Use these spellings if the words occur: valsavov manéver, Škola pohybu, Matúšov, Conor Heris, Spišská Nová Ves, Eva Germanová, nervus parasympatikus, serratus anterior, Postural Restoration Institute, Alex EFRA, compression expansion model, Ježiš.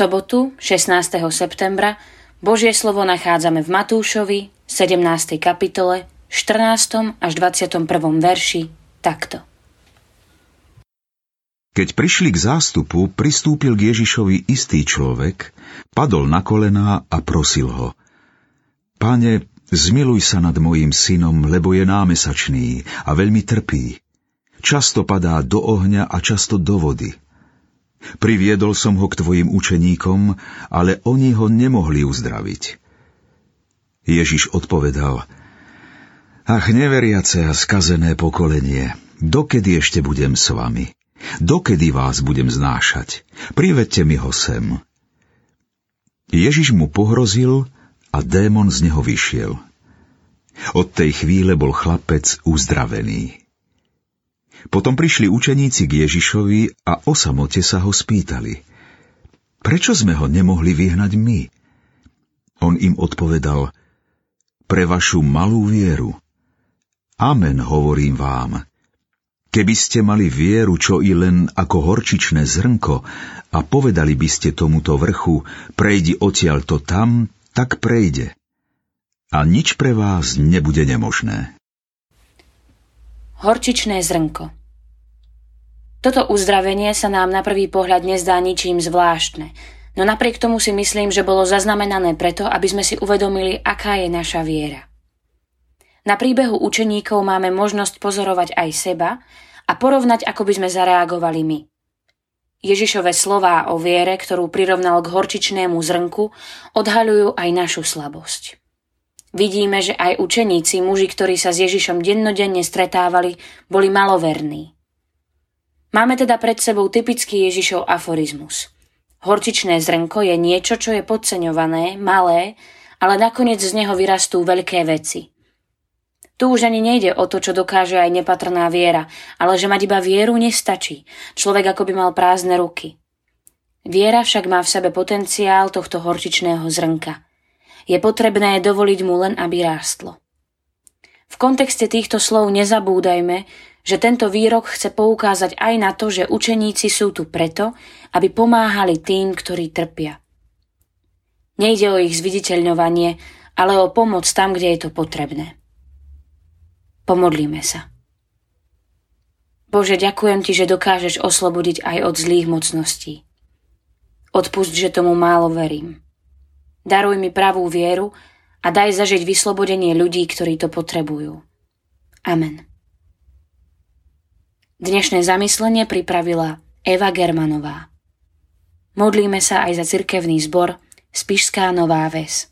sobotu, 16. septembra, Božie slovo nachádzame v Matúšovi, 17. kapitole, 14. až 21. verši, takto. Keď prišli k zástupu, pristúpil k Ježišovi istý človek, padol na kolená a prosil ho: Pane, zmiluj sa nad mojím synom, lebo je námesačný a veľmi trpí. Často padá do ohňa a často do vody. Priviedol som ho k tvojim učeníkom, ale oni ho nemohli uzdraviť. Ježiš odpovedal: Ach, neveriace a skazené pokolenie, dokedy ešte budem s vami? Dokedy vás budem znášať? Privedte mi ho sem. Ježiš mu pohrozil a démon z neho vyšiel. Od tej chvíle bol chlapec uzdravený. Potom prišli učeníci k Ježišovi a osamote sa ho spýtali: Prečo sme ho nemohli vyhnať my? On im odpovedal: Pre vašu malú vieru. Amen, hovorím vám. Keby ste mali vieru čo i len ako horčičné zrnko a povedali by ste tomuto vrchu: Prejdi odtiaľto tam, tak prejde. A nič pre vás nebude nemožné. Horčičné zrnko. Toto uzdravenie sa nám na prvý pohľad nezdá ničím zvláštne, no napriek tomu si myslím, že bolo zaznamenané preto, aby sme si uvedomili, aká je naša viera. Na príbehu učeníkov máme možnosť pozorovať aj seba a porovnať, ako by sme zareagovali my. Ježišove slová o viere, ktorú prirovnal k horčičnému zrnku, odhaľujú aj našu slabosť. Vidíme, že aj učeníci, muži, ktorí sa s Ježišom dennodenne stretávali, boli maloverní. Máme teda pred sebou typický Ježišov aforizmus. Horčičné zrnko je niečo, čo je podceňované, malé, ale nakoniec z neho vyrastú veľké veci. Tu už ani nejde o to, čo dokáže aj nepatrná viera, ale že mať iba vieru nestačí. Človek akoby mal prázdne ruky. Viera však má v sebe potenciál tohto horčičného zrnka. Je potrebné dovoliť mu len, aby rástlo. V kontexte týchto slov nezabúdajme, že tento výrok chce poukázať aj na to, že učeníci sú tu preto, aby pomáhali tým, ktorí trpia. Nejde o ich zviditeľňovanie, ale o pomoc tam, kde je to potrebné. Pomodlíme sa. Bože, ďakujem Ti, že dokážeš oslobodiť aj od zlých mocností. Odpusť, že tomu málo verím. Daruj mi pravú vieru a daj zažiť vyslobodenie ľudí, ktorí to potrebujú. Amen. Dnešné zamyslenie pripravila Eva Germanová. Modlíme sa aj za cirkevný zbor Spišská Nová Ves.